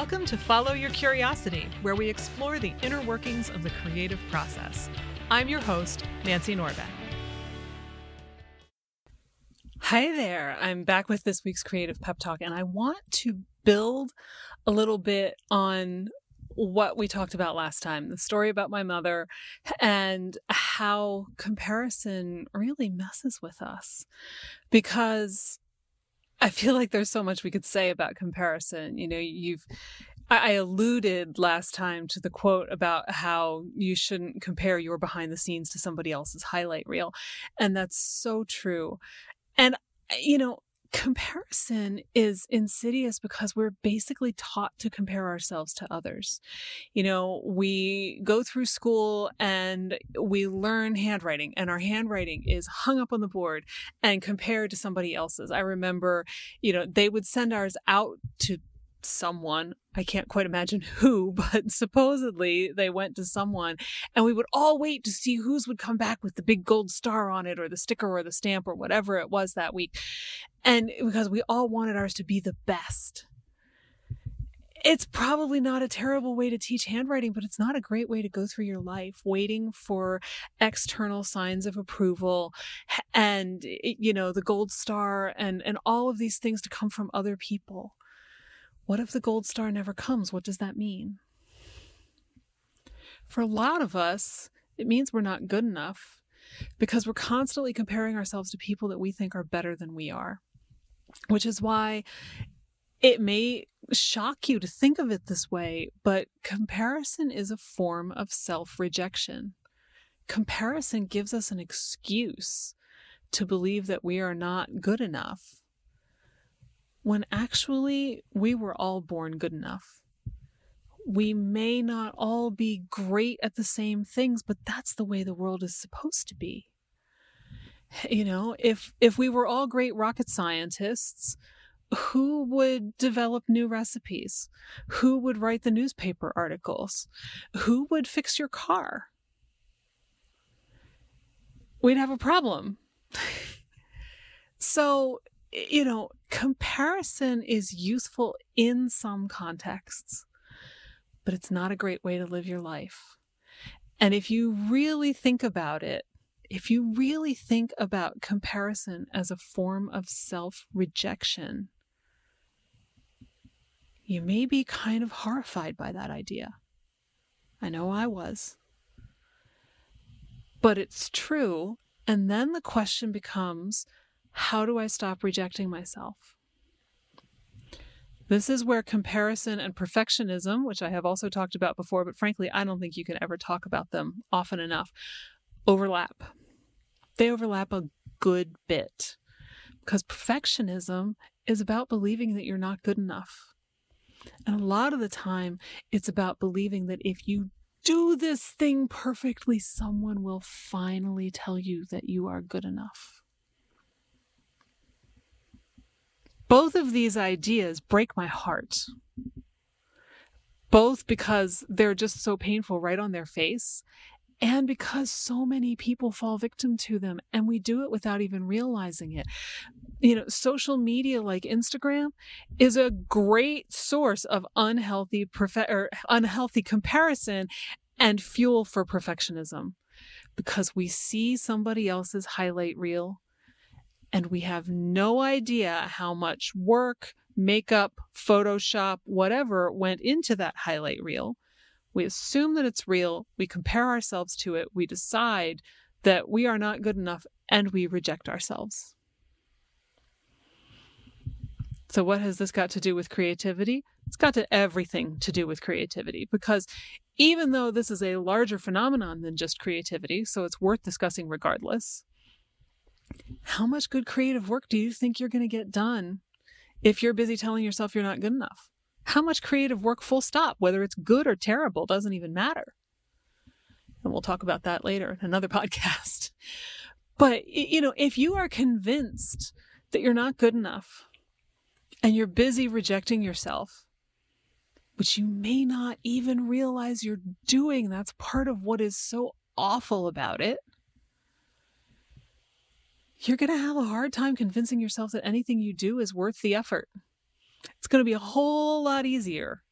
Welcome to Follow Your Curiosity, where we explore the inner workings of the creative process. I'm your host, Nancy Norbeck. Hi there. I'm back with this week's Creative Pep Talk, and I want to build a little bit on what we talked about last time, the story about my mother and how comparison really messes with us, because I feel like there's so much we could say about comparison. You know, I alluded last time to the quote about how you shouldn't compare your behind the scenes to somebody else's highlight reel. And that's so true. And, you know, comparison is insidious because we're basically taught to compare ourselves to others. You know, we go through school and we learn handwriting, and our handwriting is hung up on the board and compared to somebody else's. I remember, you know, they would send ours out to someone. I can't quite imagine who, but supposedly they went to someone, and we would all wait to see whose would come back with the big gold star on it or the sticker or the stamp or whatever it was that week. And because we all wanted ours to be the best. It's probably not a terrible way to teach handwriting, but it's not a great way to go through your life, waiting for external signs of approval and, you know, the gold star and all of these things to come from other people. What if the gold star never comes? What does that mean? For a lot of us, it means we're not good enough because we're constantly comparing ourselves to people that we think are better than we are, which is why it may shock you to think of it this way, but comparison is a form of self-rejection. Comparison gives us an excuse to believe that we are not good enough, when actually we were all born good enough. We may not all be great at the same things, but that's the way the world is supposed to be. You know, if we were all great rocket scientists, who would develop new recipes? Who would write the newspaper articles? Who would fix your car? We'd have a problem. So, you know, comparison is useful in some contexts, but it's not a great way to live your life. And if you really think about it, if you really think about comparison as a form of self-rejection, you may be kind of horrified by that idea. I know I was. But it's true. And then the question becomes, how do I stop rejecting myself? This is where comparison and perfectionism, which I have also talked about before, but frankly, I don't think you can ever talk about them often enough, overlap. They overlap a good bit because perfectionism is about believing that you're not good enough. And a lot of the time, it's about believing that if you do this thing perfectly, someone will finally tell you that you are good enough. Both of these ideas break my heart, both because they're just so painful right on their face and because so many people fall victim to them, and we do it without even realizing it. You know, social media like Instagram is a great source of unhealthy comparison and fuel for perfectionism, because we see somebody else's highlight reel and we have no idea how much work, makeup, Photoshop, whatever went into that highlight reel. We assume that it's real. We compare ourselves to it. We decide that we are not good enough, and we reject ourselves. So what has this got to do with creativity? It's got to everything to do with creativity, because even though this is a larger phenomenon than just creativity, so it's worth discussing regardless, how much good creative work do you think you're going to get done if you're busy telling yourself you're not good enough? How much creative work, full stop, whether it's good or terrible, doesn't even matter. And we'll talk about that later in another podcast. But, you know, if you are convinced that you're not good enough and you're busy rejecting yourself, which you may not even realize you're doing, that's part of what is so awful about it. You're going to have a hard time convincing yourself that anything you do is worth the effort. It's going to be a whole lot easier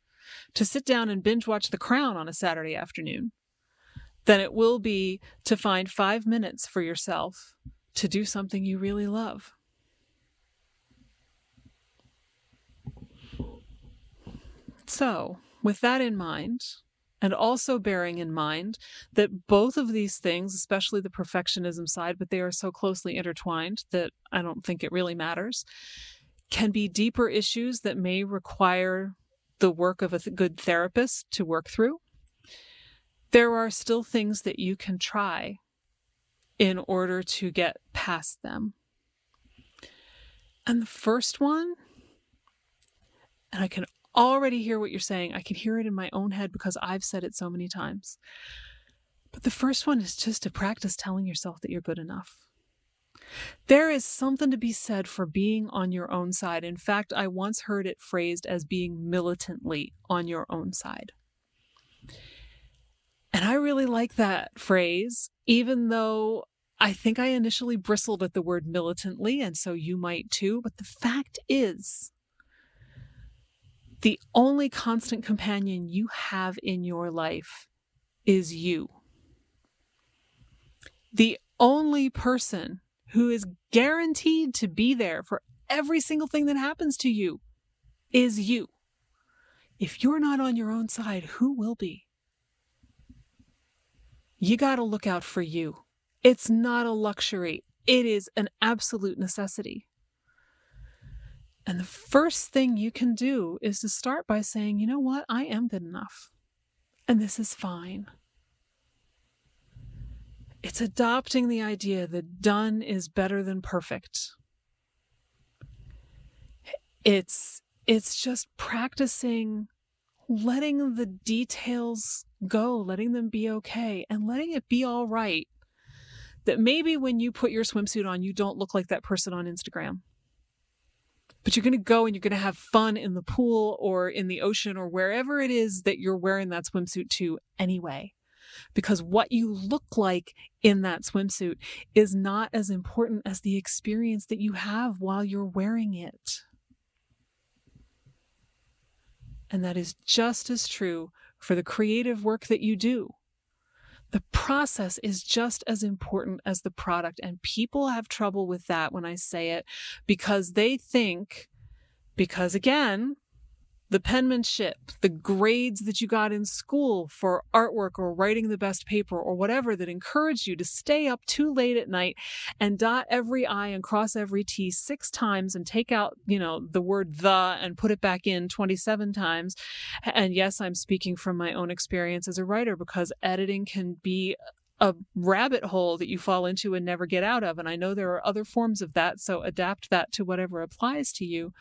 to sit down and binge watch The Crown on a Saturday afternoon than it will be to find 5 minutes for yourself to do something you really love. So, with that in mind, and also bearing in mind that both of these things, especially the perfectionism side, but they are so closely intertwined that I don't think it really matters, can be deeper issues that may require the work of a good therapist to work through, there are still things that you can try in order to get past them. And the first one, and I can already hear what you're saying. I can hear it in my own head because I've said it so many times. But the first one is just to practice telling yourself that you're good enough. There is something to be said for being on your own side. In fact, I once heard it phrased as being militantly on your own side. And I really like that phrase, even though I think I initially bristled at the word militantly, and so you might too. But the fact is, the only constant companion you have in your life is you. The only person who is guaranteed to be there for every single thing that happens to you is you. If you're not on your own side, who will be? You got to look out for you. It's not a luxury. It is an absolute necessity. And the first thing you can do is to start by saying, you know what? I am good enough. And this is fine. It's adopting the idea that done is better than perfect. It's just practicing letting the details go, letting them be okay, and letting it be all right. That maybe when you put your swimsuit on, you don't look like that person on Instagram. But you're going to go and you're going to have fun in the pool or in the ocean or wherever it is that you're wearing that swimsuit to anyway. Because what you look like in that swimsuit is not as important as the experience that you have while you're wearing it. And that is just as true for the creative work that you do. The process is just as important as the product, and people have trouble with that when I say it because they think, because again, the penmanship, the grades that you got in school for artwork or writing the best paper or whatever that encouraged you to stay up too late at night and dot every I and cross every T 6 times and take out, the word the and put it back in 27 times. And yes, I'm speaking from my own experience as a writer because editing can be a rabbit hole that you fall into and never get out of. And I know there are other forms of that, so adapt that to whatever applies to you.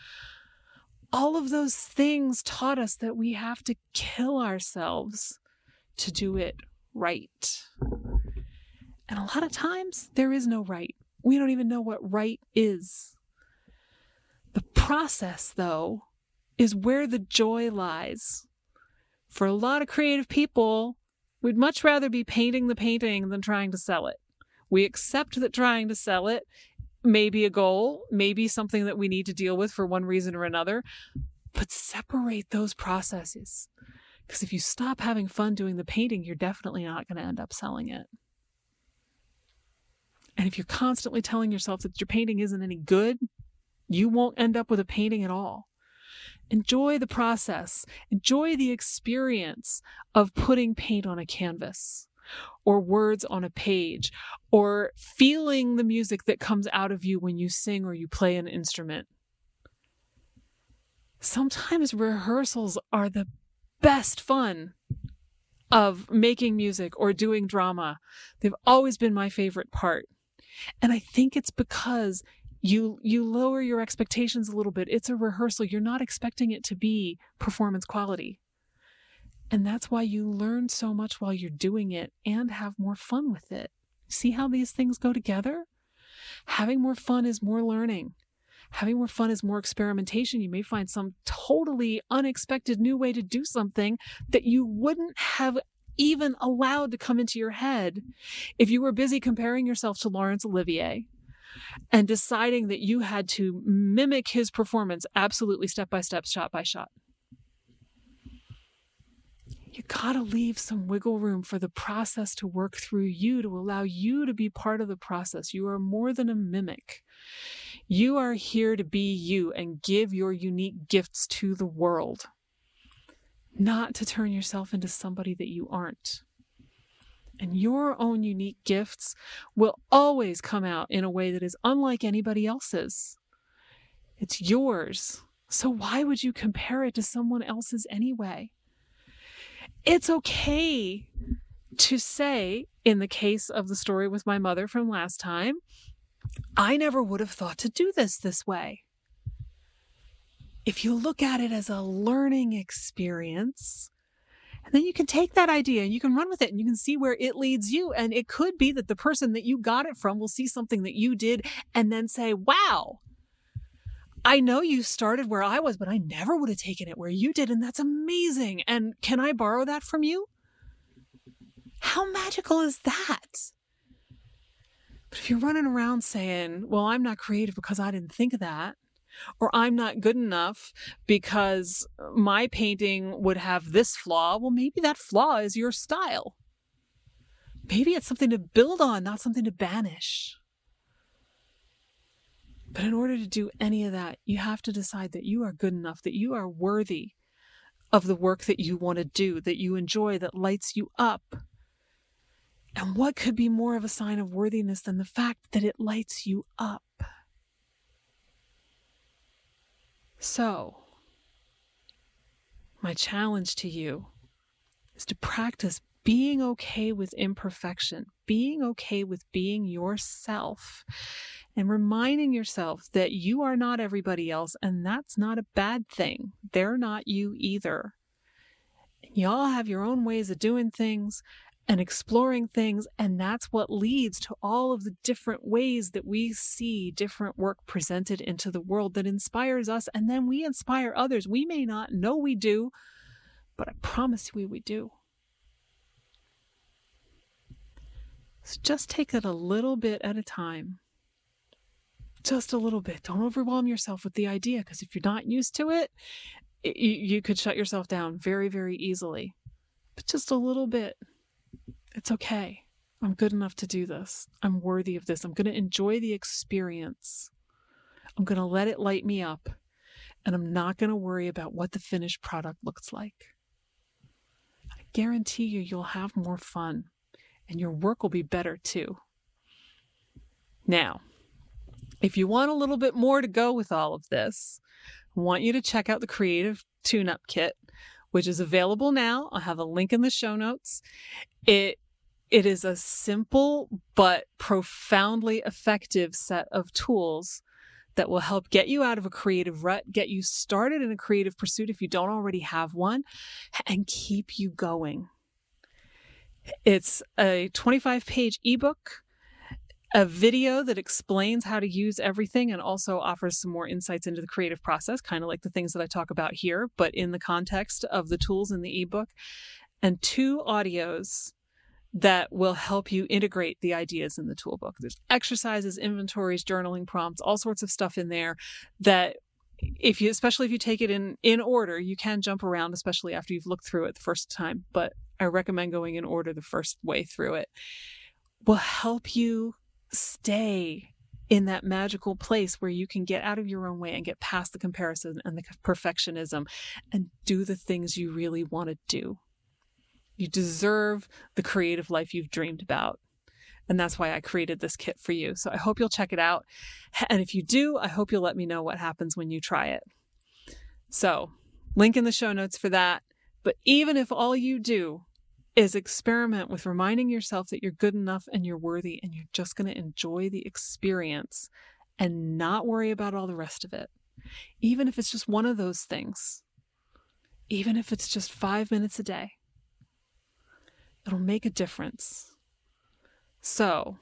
All of those things taught us that we have to kill ourselves to do it right. And a lot of times there is no right. We don't even know what right is. The process, though, is where the joy lies. For a lot of creative people, we'd much rather be painting the painting than trying to sell it. We accept that trying to sell it maybe a goal, maybe something that we need to deal with for one reason or another, but separate those processes. Because if you stop having fun doing the painting, you're definitely not going to end up selling it. And if you're constantly telling yourself that your painting isn't any good, you won't end up with a painting at all. Enjoy the process. Enjoy the experience of putting paint on a canvas, or words on a page, or feeling the music that comes out of you when you sing or you play an instrument. Sometimes rehearsals are the best fun of making music or doing drama. They've always been my favorite part. And I think it's because you lower your expectations a little bit. It's a rehearsal. You're not expecting it to be performance quality. And that's why you learn so much while you're doing it and have more fun with it. See how these things go together? Having more fun is more learning. Having more fun is more experimentation. You may find some totally unexpected new way to do something that you wouldn't have even allowed to come into your head if you were busy comparing yourself to Laurence Olivier and deciding that you had to mimic his performance absolutely step by step, shot by shot. you got to leave some wiggle room for the process to work through you, to allow you to be part of the process. You are more than a mimic. You are here to be you and give your unique gifts to the world, not to turn yourself into somebody that you aren't. And your own unique gifts will always come out in a way that is unlike anybody else's. It's yours. So why would you compare it to someone else's anyway? It's okay to say, in the case of the story with my mother from last time, I never would have thought to do this way. If you look at it as a learning experience, and then you can take that idea and you can run with it and you can see where it leads you. And it could be that the person that you got it from will see something that you did and then say, wow, I know you started where I was, but I never would have taken it where you did. And that's amazing. And can I borrow that from you? How magical is that? But if you're running around saying, well, I'm not creative because I didn't think of that, or I'm not good enough because my painting would have this flaw. Well, maybe that flaw is your style. Maybe it's something to build on, not something to banish. But in order to do any of that, you have to decide that you are good enough, that you are worthy of the work that you want to do, that you enjoy, that lights you up. And what could be more of a sign of worthiness than the fact that it lights you up? So, my challenge to you is to practice being okay with imperfection, being okay with being yourself, and reminding yourself that you are not everybody else, and that's not a bad thing. They're not you either. Y'all have your own ways of doing things and exploring things, and that's what leads to all of the different ways that we see different work presented into the world that inspires us, and then we inspire others. We may not know we do, but I promise you we do. So just take it a little bit at a time. Just a little bit. Don't overwhelm yourself with the idea, because if you're not used to it, you could shut yourself down very, very easily. But just a little bit. It's okay. I'm good enough to do this. I'm worthy of this. I'm going to enjoy the experience. I'm going to let it light me up. And I'm not going to worry about what the finished product looks like. I guarantee you'll have more fun. And your work will be better too. Now, if you want a little bit more to go with all of this, I want you to check out the Creative Tune-Up Kit, which is available now. I'll have a link in the show notes. It is a simple but profoundly effective set of tools that will help get you out of a creative rut, get you started in a creative pursuit if you don't already have one, and keep you going. It's a 25-page ebook, a video that explains how to use everything and also offers some more insights into the creative process, kind of like the things that I talk about here, but in the context of the tools in the ebook, and 2 audios that will help you integrate the ideas in the toolbook. There's exercises, inventories, journaling prompts, all sorts of stuff in there that especially if you take it in order, you can jump around, especially after you've looked through it the first time. But I recommend going in order the first way through it, will help you stay in that magical place where you can get out of your own way and get past the comparison and the perfectionism and do the things you really want to do. You deserve the creative life you've dreamed about. And that's why I created this kit for you. So I hope you'll check it out. And if you do, I hope you'll let me know what happens when you try it. So link in the show notes for that. But even if all you do is experiment with reminding yourself that you're good enough and you're worthy and you're just going to enjoy the experience and not worry about all the rest of it, even if it's just one of those things, even if it's just 5 minutes a day, it'll make a difference. So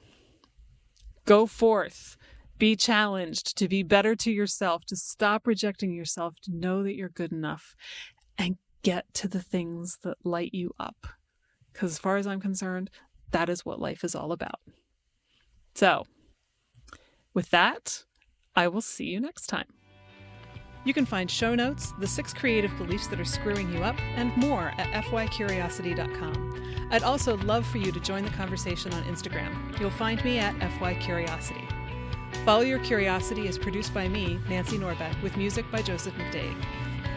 go forth, be challenged to be better to yourself, to stop rejecting yourself, to know that you're good enough, and get to the things that light you up. Because as far as I'm concerned, that is what life is all about. So with that, I will see you next time. You can find show notes, the 6 creative beliefs that are screwing you up, and more at fycuriosity.com. I'd also love for you to join the conversation on Instagram. You'll find me at fycuriosity. Follow Your Curiosity is produced by me, Nancy Norbeck, with music by Joseph McDade.